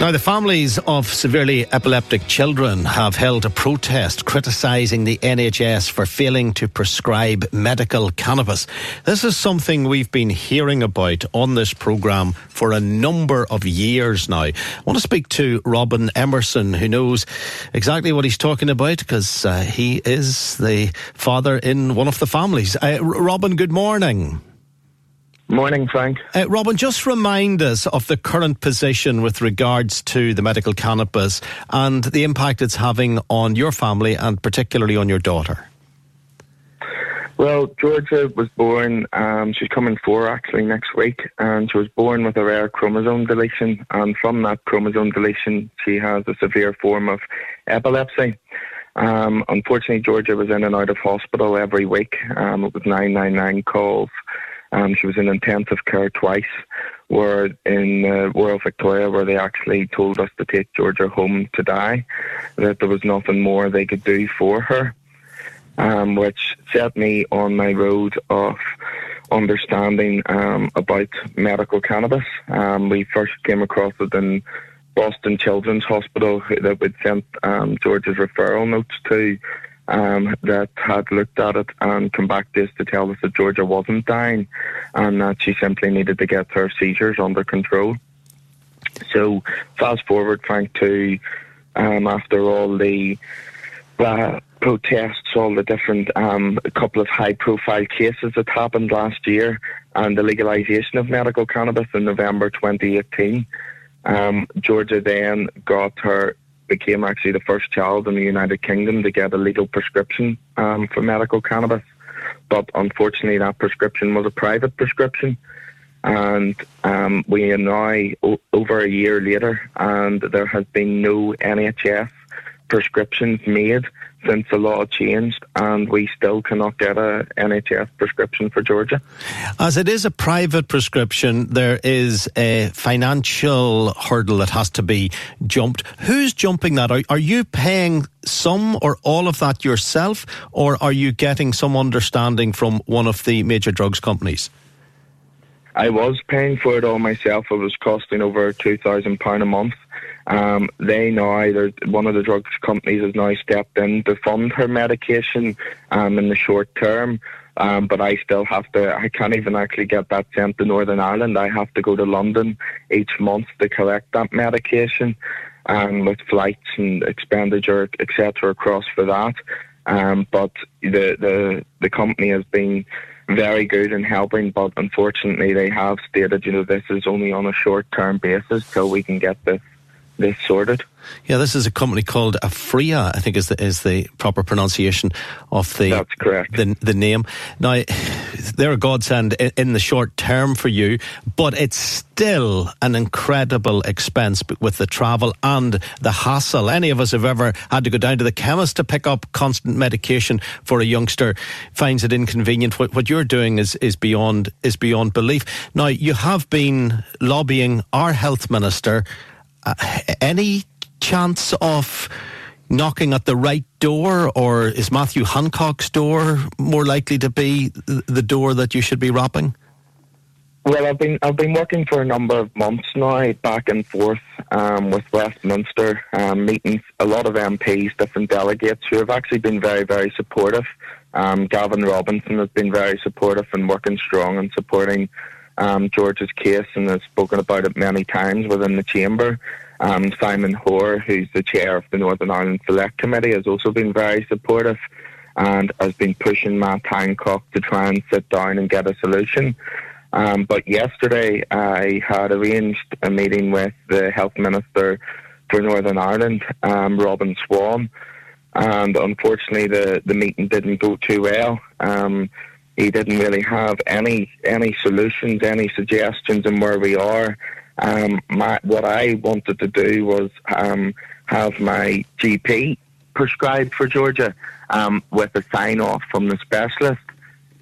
Now, the families of severely epileptic children have held a protest criticising the NHS for failing to prescribe medical cannabis. This is something we've been hearing about on this programme for a number of years now. I want to speak to Robin Emerson, who knows exactly what he's talking about because he is the father in one of the families. Robin, good morning. Morning, Frank. Robin, just remind us of the current position with regards to the medical cannabis and the impact it's having on your family and particularly on your daughter. Well, Georgia was born, she's coming 4 actually next week, and she was born with a rare chromosome deletion, and from that chromosome deletion she has a severe form of epilepsy. Unfortunately, Georgia was in and out of hospital every week. It was 999 calls. She was in intensive care twice. We're in Royal Victoria, where they actually told us to take Georgia home to die, that there was nothing more they could do for her, which set me on my road of understanding about medical cannabis. We first came across it in Boston Children's Hospital that we'd sent Georgia's referral notes to, that had looked at it and come back to us to tell us that Georgia wasn't dying and that she simply needed to get her seizures under control. So fast forward, Frank, to after all the protests, all the different couple of high-profile cases that happened last year and the legalisation of medical cannabis in November 2018, Georgia then became actually the first child in the United Kingdom to get a legal prescription for medical cannabis. But unfortunately, that prescription was a private prescription. And we are now over a year later, and there has been no NHS prescriptions made since the law changed, and we still cannot get a NHS prescription for Georgia. As it is a private prescription, there is a financial hurdle that has to be jumped. Who's jumping that? Are you paying some or all of that yourself, or are you getting some understanding from one of the major drugs companies? I was paying for it all myself. It was costing over £2,000 a month. One of the drugs companies has now stepped in to fund her medication in the short term, but I still have to, I can't even actually get that sent to Northern Ireland. I have to go to London each month to collect that medication, with flights and expenditure, etc., across for that. But the company has been very good in helping, but unfortunately they have stated, this is only on a short-term basis till we can get this sorted. Yeah, this is a company called Afria, I think is the proper pronunciation of the... That's correct. The name. Now, they're a godsend in the short term for you, but it's still an incredible expense with the travel and the hassle. Any of us who've ever had to go down to the chemist to pick up constant medication for a youngster finds it inconvenient. What you're doing is beyond belief. Now, you have been lobbying our health minister. Any chance of knocking at the right door, or is Matthew Hancock's door more likely to be the door that you should be rapping? Well, I've been working for a number of months now, back and forth with Westminster, meetings, a lot of MPs, different delegates who have actually been very, very supportive. Gavin Robinson has been very supportive and working strong and supporting George's case, and has spoken about it many times within the chamber. Simon Hoare, who's the chair of the Northern Ireland Select Committee, has also been very supportive and has been pushing Matt Hancock to try and sit down and get a solution. But yesterday I had arranged a meeting with the Health Minister for Northern Ireland, Robin Swann, and unfortunately the meeting didn't go too well. he didn't really have any solutions, any suggestions on where we are. What I wanted to do was have my GP prescribed for Georgia with a sign-off from the specialist.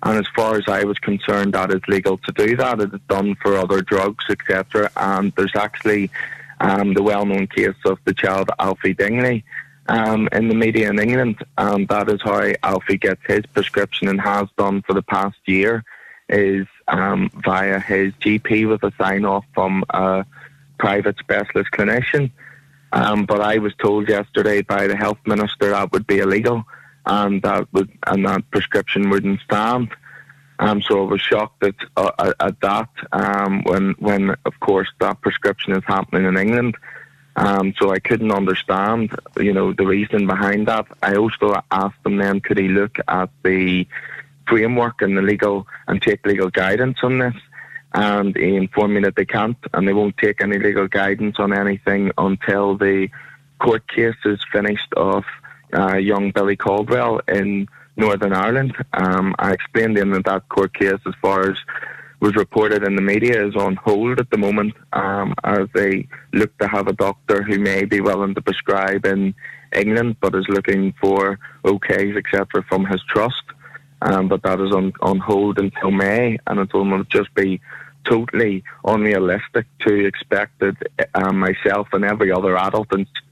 And as far as I was concerned, that is legal to do that. It is done for other drugs, etc. And there's actually the well-known case of the child Alfie Dingley in the media in England. And that is how Alfie gets his prescription and has done for the past year, is via his GP with a sign-off from a private specialist clinician. But I was told yesterday by the health minister that would be illegal, and that prescription wouldn't stand. So I was shocked at that. When of course that prescription is happening in England, so I couldn't understand, the reason behind that. I also asked them then, could he look at the framework and the legal and take legal guidance on this? And he informed me that they can't, and they won't take any legal guidance on anything until the court case is finished off young Billy Caldwell in Northern Ireland. I explained to him that court case, as far as was reported in the media, is on hold at the moment, as they look to have a doctor who may be willing to prescribe in England but is looking for okays, etc., from his trust. But that is on hold until May, and it will just be totally unrealistic to expect that myself and every other adult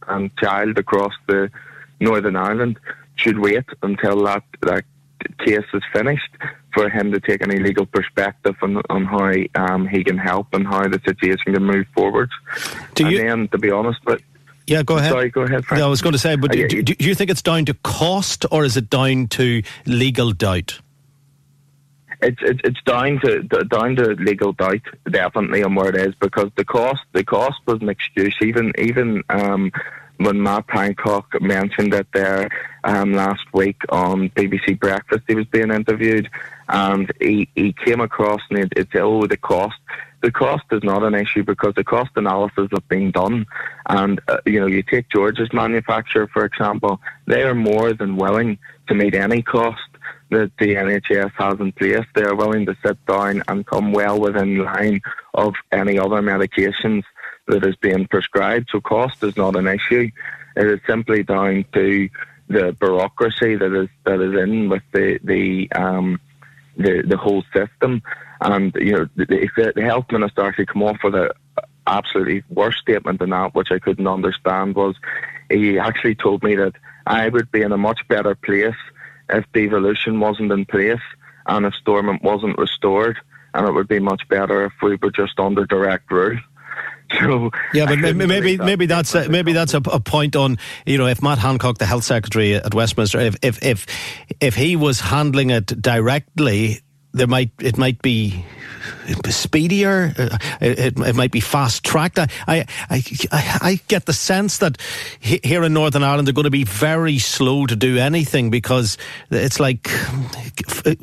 and child across the Northern Ireland should wait until that case is finished for him to take any legal perspective on how he can help and how the situation can move forward. Then, to be honest, but yeah, go ahead. Sorry, go ahead, Frank. No, I was going to say, but do you think it's down to cost, or is it down to legal doubt? It's down to legal doubt, definitely, on where it is, because the cost was an excuse. Even when Matt Hancock mentioned it there last week on BBC Breakfast, he was being interviewed, and he came across and it said, oh, the cost. The cost is not an issue because the cost analysis have been done. And, you take Georgia's manufacturer, for example, they are more than willing to meet any cost that the NHS has in place. They are willing to sit down and come well within line of any other medications that is being prescribed. So cost is not an issue. It is simply down to the bureaucracy that is in with the whole system. And the health minister actually came off with an absolutely worse statement than that, which I couldn't understand. Was he actually told me that I would be in a much better place if devolution wasn't in place and if Stormont wasn't restored, and it would be much better if we were just under direct rule. So, yeah, but maybe that's a point on, if Matt Hancock, the health secretary at Westminster, if he was handling it directly, it might be speedier. It might be fast tracked. I get the sense that here in Northern Ireland they're going to be very slow to do anything, because it's like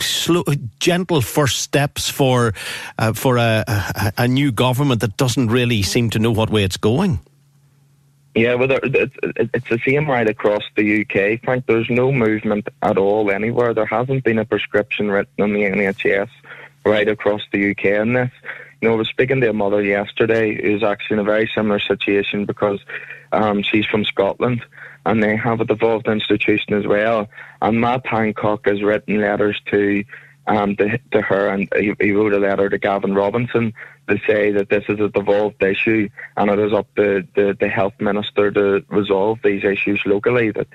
slow, gentle first steps for a new government that doesn't really seem to know what way it's going. Yeah, well, it's the same right across the UK, Frank. There's no movement at all anywhere. There hasn't been a prescription written on the NHS right across the UK in this. I was speaking to a mother yesterday who's actually in a very similar situation, because she's from Scotland and they have a devolved institution as well. And Matt Hancock has written letters to her, and he wrote a letter to Gavin Robinson to say that this is a devolved issue and it is up to the health minister to resolve these issues locally, that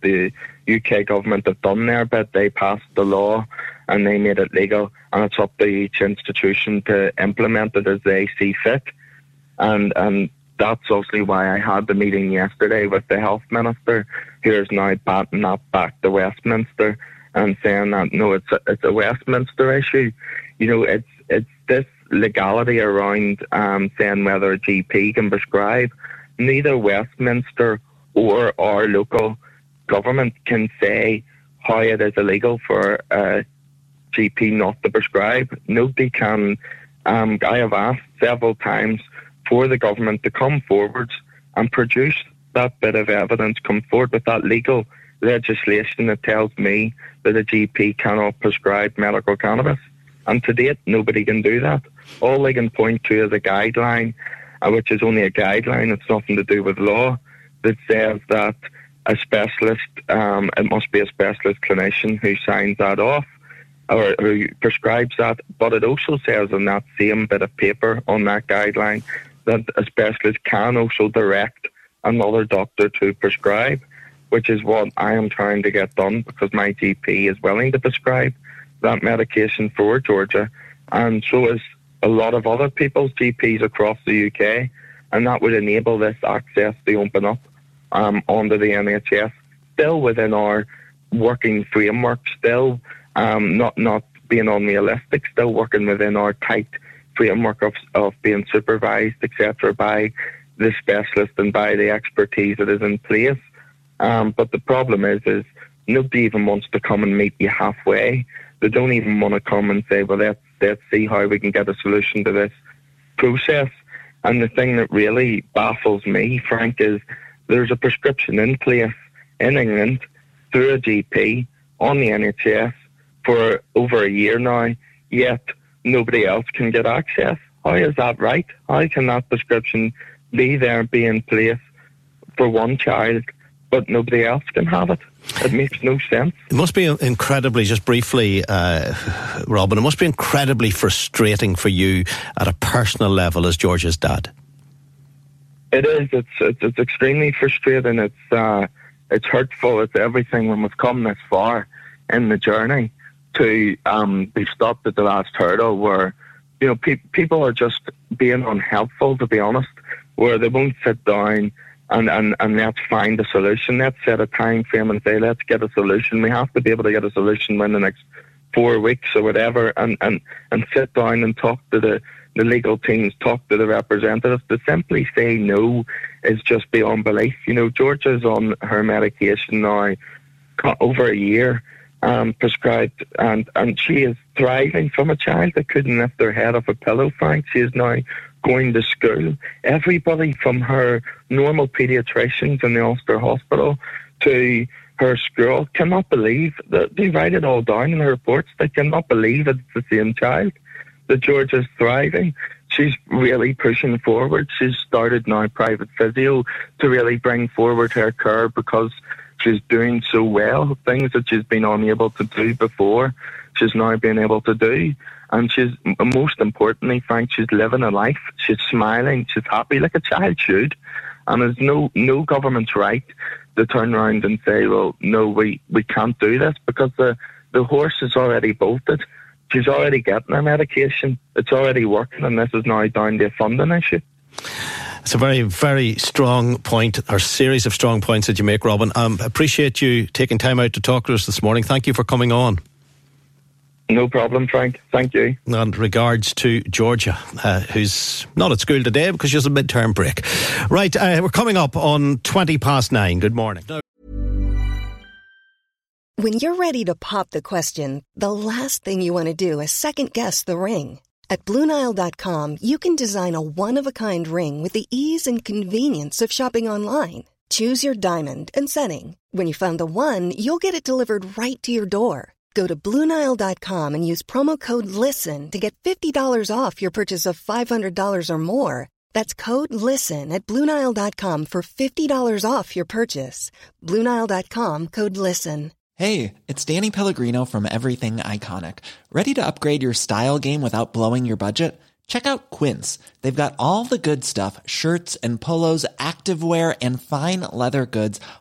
the UK government have done their bit. They passed the law and they made it legal, and it's up to each institution to implement it as they see fit. And that's obviously why I had the meeting yesterday with the health minister, who is now batting that back to Westminster and saying that no, it's a Westminster issue. It's this legality around saying whether a GP can prescribe. Neither Westminster or our local government can say how it is illegal for a GP not to prescribe. Nobody can. I have asked several times for the government to come forward and produce that bit of evidence, come forward with that legal legislation that tells me that a GP cannot prescribe medical cannabis. And to date, nobody can do that. All they can point to is a guideline, which is only a guideline. It's nothing to do with law, that says that a specialist, it must be a specialist clinician who signs that off or who prescribes that. But it also says in that same bit of paper on that guideline that a specialist can also direct another doctor to prescribe, which is what I am trying to get done, because my GP is willing to prescribe that medication for Georgia, and so is a lot of other people's GPs across the UK, and that would enable this access to open up onto the NHS, still within our working framework, still not being unrealistic, still working within our tight framework of being supervised, etc., by the specialist and by the expertise that is in place. But the problem is nobody even wants to come and meet you halfway. They don't even want to come and say, well, let's see how we can get a solution to this process. And the thing that really baffles me, Frank, is there's a prescription in place in England through a GP on the NHS for over a year now, yet nobody else can get access. How is that right? How can that prescription be there, be in place for one child, but nobody else can have it? It makes no sense. It must be incredibly, just briefly, Robin, it must be incredibly frustrating for you at a personal level as Georgia's dad. It is. It's extremely frustrating. It's hurtful. It's everything. When we've come this far in the journey to be stopped at the last hurdle, where people are just being unhelpful, to be honest, where they won't sit down and let's find a solution. Let's set a time frame and say, let's get a solution. We have to be able to get a solution within the next 4 weeks or whatever, and sit down and talk to the legal teams, talk to the representatives. To simply say no is just beyond belief. Georgia's on her medication now over a year, prescribed, and she is thriving from a child that couldn't lift their head off a pillow, Frank. She is now going to school. Everybody from her normal paediatricians in the Ulster Hospital to her school cannot believe that they write it all down in the reports. They cannot believe it's the same child. That Georgia's thriving. She's really pushing forward. She's started now private physio to really bring forward her care, because she's doing so well. Things that she's been unable to do before, she's now been able to do. And she's, most importantly, Frank, she's living a life. She's smiling. She's happy like a child should. And there's no government's right to turn around and say, well, no, we can't do this, because the horse is already bolted. She's already getting her medication. It's already working, and this is now down to a funding issue. It's a very, very strong point, or series of strong points that you make, Robin. Appreciate you taking time out to talk to us this morning. Thank you for coming on. No problem, Frank. Thank you. And regards to Georgia, who's not at school today because she has a midterm break. Right, we're coming up on 9:20. Good morning. When you're ready to pop the question, the last thing you want to do is second-guess the ring. At BlueNile.com, you can design a one-of-a-kind ring with the ease and convenience of shopping online. Choose your diamond and setting. When you find the one, you'll get it delivered right to your door. Go to BlueNile.com and use promo code LISTEN to get $50 off your purchase of $500 or more. That's code LISTEN at BlueNile.com for $50 off your purchase. BlueNile.com, code LISTEN. Hey, it's Danny Pellegrino from Everything Iconic. Ready to upgrade your style game without blowing your budget? Check out Quince. They've got all the good stuff, shirts and polos, activewear, and fine leather goods,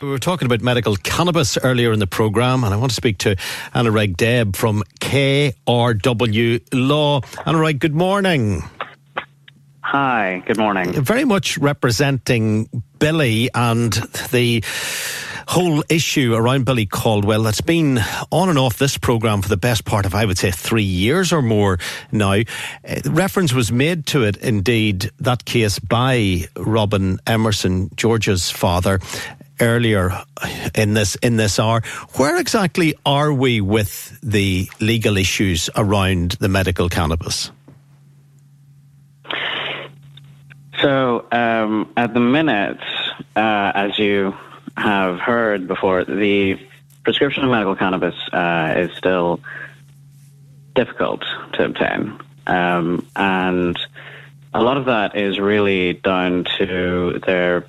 We were talking about medical cannabis earlier in the programme, and I want to speak to Anna Rigden from KRW Law. Anna Rigden, good morning. Hi, good morning. Very much representing Billy and the whole issue around Billy Caldwell that's been on and off this programme for the best part of, I would say, 3 years or more now. Reference was made to it, indeed, that case by Robin Emerson, Georgia's father, earlier in this hour. Where exactly are we with the legal issues around the medical cannabis? So at the minute, as you have heard before, the prescription of medical cannabis is still difficult to obtain. And a lot of that is really down to there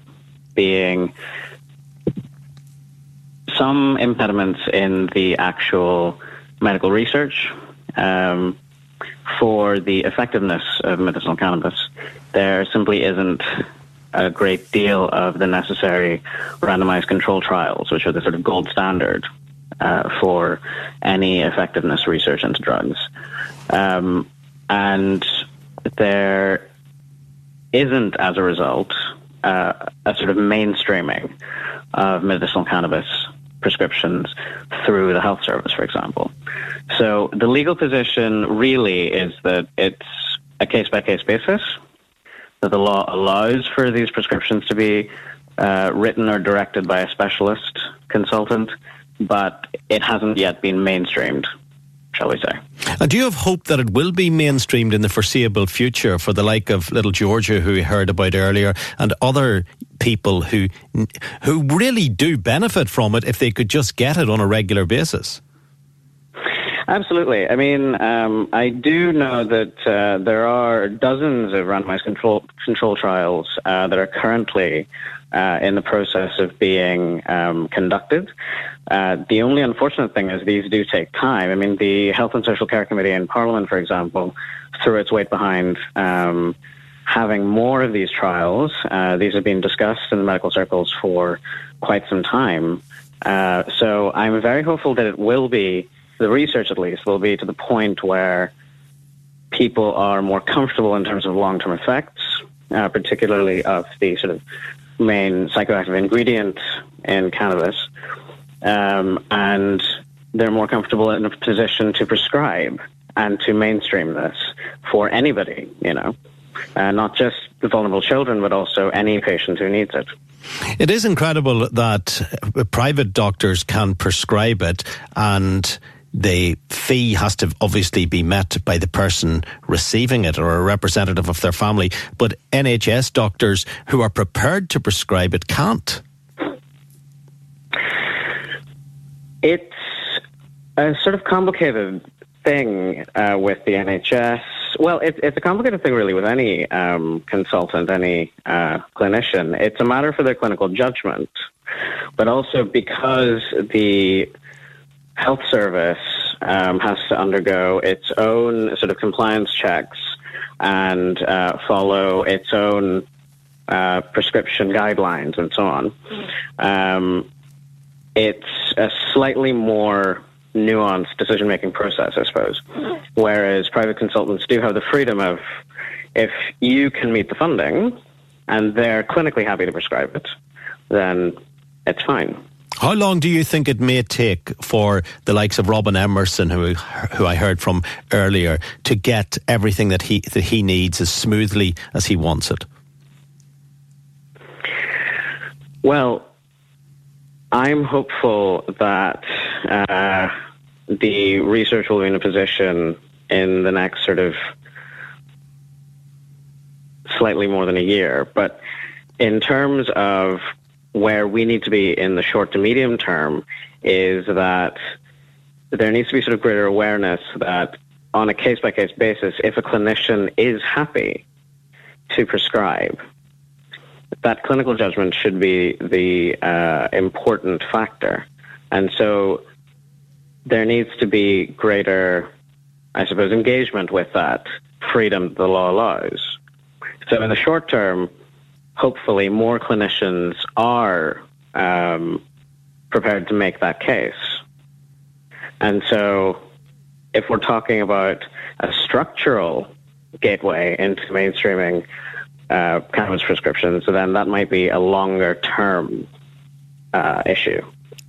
being some impediments in the actual medical research for the effectiveness of medicinal cannabis. There simply isn't a great deal of the necessary randomized control trials, which are the sort of gold standard for any effectiveness research into drugs. And there isn't, as a result, a sort of mainstreaming of medicinal cannabis prescriptions through the health service, for example. So the legal position really is that it's a case-by-case basis, that the law allows for these prescriptions to be written or directed by a specialist consultant, but it hasn't yet been mainstreamed, shall we say. And do you have hope that it will be mainstreamed in the foreseeable future for the like of little Georgia, who we heard about earlier, and other people who really do benefit from it if they could just get it on a regular basis? Absolutely. I mean, I do know that there are dozens of randomized control trials that are currently in the process of being conducted. The only unfortunate thing is these do take time. I mean, the Health and Social Care Committee in Parliament, for example, threw its weight behind having more of these trials. These have been discussed in the medical circles for quite some time. So I'm very hopeful that it will be, the research at least, will be to the point where people are more comfortable in terms of long-term effects, particularly of the sort of main psychoactive ingredient in cannabis, and they're more comfortable in a position to prescribe and to mainstream this for anybody, you know, not just the vulnerable children, but also any patient who needs it. It is incredible that private doctors can prescribe it, and the fee has to obviously be met by the person receiving it or a representative of their family, but NHS doctors who are prepared to prescribe it can't. It's a sort of complicated thing with the NHS. Well, it's a complicated thing really with any consultant, any clinician. It's a matter for their clinical judgment, but also because the health service has to undergo its own sort of compliance checks and follow its own prescription guidelines and so on. It's a slightly more nuanced decision-making process, I suppose, whereas private consultants do have the freedom of, if you can meet the funding and they're clinically happy to prescribe it, then it's fine. How long do you think it may take for the likes of Robin Emerson, who I heard from earlier, to get everything that he needs as smoothly as he wants it? Well, I'm hopeful that the research will be in a position in the next sort of slightly more than a year. But in terms of where we need to be in the short to medium term is that there needs to be sort of greater awareness that on a case-by-case basis, if a clinician is happy to prescribe, that clinical judgment should be the important factor. And so there needs to be greater, I suppose, engagement with that freedom that the law allows. So in the short term, hopefully more clinicians are prepared to make that case. And so if we're talking about a structural gateway into mainstreaming cannabis prescriptions, then that might be a longer term issue.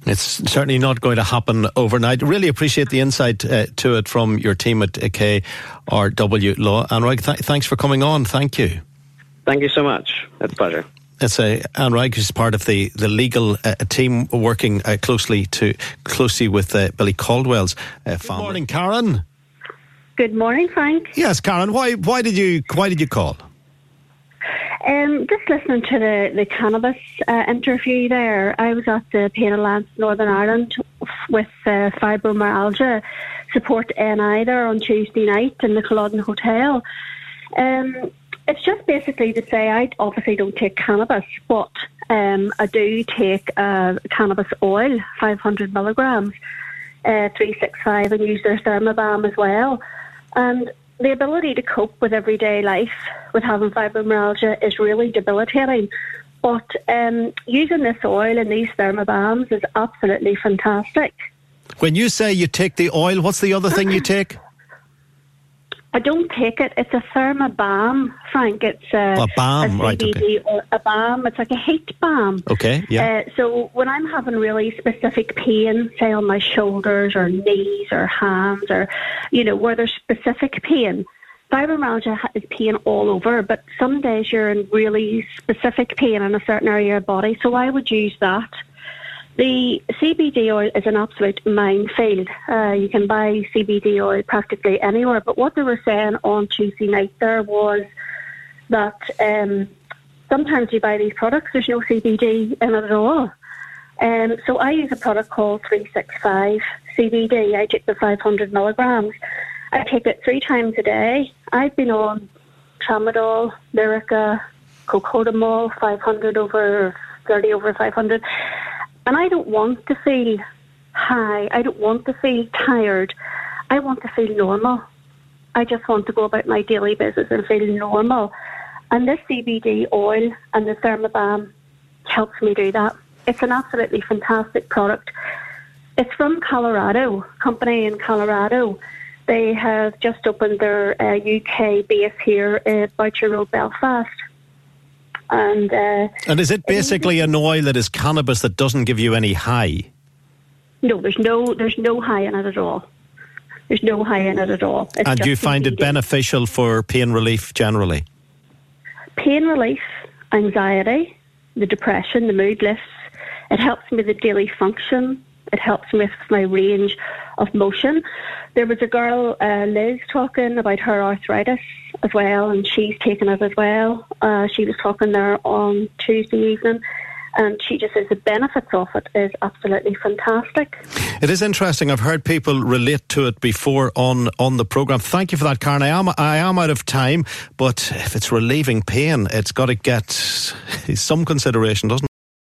It's certainly not going to happen overnight. Really appreciate the insight to it from your team at KRW Law. Anurag, thanks for coming on. Thank you. Thank you so much. It's a pleasure. It's Anurag, who's part of the legal team working closely with Billy Caldwell's family. Good morning, Karen. Good morning, Frank. Yes, Karen. Why did you call? Just listening to the cannabis interview there, I was at the Pain Alliance Northern Ireland with Fibromyalgia Support NI there on Tuesday night in the Culloden Hotel. It's just basically to say I obviously don't take cannabis, but I do take cannabis oil, 500 milligrams, 365, and use their Thermabam as well. And the ability to cope with everyday life with having fibromyalgia is really debilitating. But using this oil and these Thermabams is absolutely fantastic. When you say you take the oil, what's the other thing you take? I don't take it. It's a Thermabam, Frank. It's a balm, a CBD, right? Okay. Or a balm. It's like a heat balm. Okay, yeah. So when I'm having really specific pain, say on my shoulders or knees or hands or, where there's specific pain, fibromyalgia is pain all over, but some days you're in really specific pain in a certain area of your body, so I would use that. The CBD oil is an absolute minefield. You can buy CBD oil practically anywhere. But what they were saying on Tuesday night there was that sometimes you buy these products, there's no CBD in it at all. So I use a product called 365 CBD. I take the 500 milligrams. I take it 3 times a day. I've been on Tramadol, Lyrica, Cocodamol, 30/500. And I don't want to feel high. I don't want to feel tired. I want to feel normal. I just want to go about my daily business and feel normal. And this CBD oil and the Thermabam helps me do that. It's an absolutely fantastic product. It's from Colorado, company in Colorado. They have just opened their UK base here at Boucher Road, Belfast. And is it basically an oil that is cannabis that doesn't give you any high? No, there's no high in it at all. There's no high in it at all. It's and you find it beneficial for pain relief generally? Pain relief, anxiety, the depression, the mood lifts. It helps me with the daily function. It helps me with my range of motion. There was a girl, Liz, talking about her arthritis as well, and she's taken it as well. She was talking there on Tuesday evening, and she just says the benefits of it is absolutely fantastic. It is interesting. I've heard people relate to it before on the programme. Thank you for that, Karen. I am out of time, but if it's relieving pain, it's got to get some consideration, doesn't it?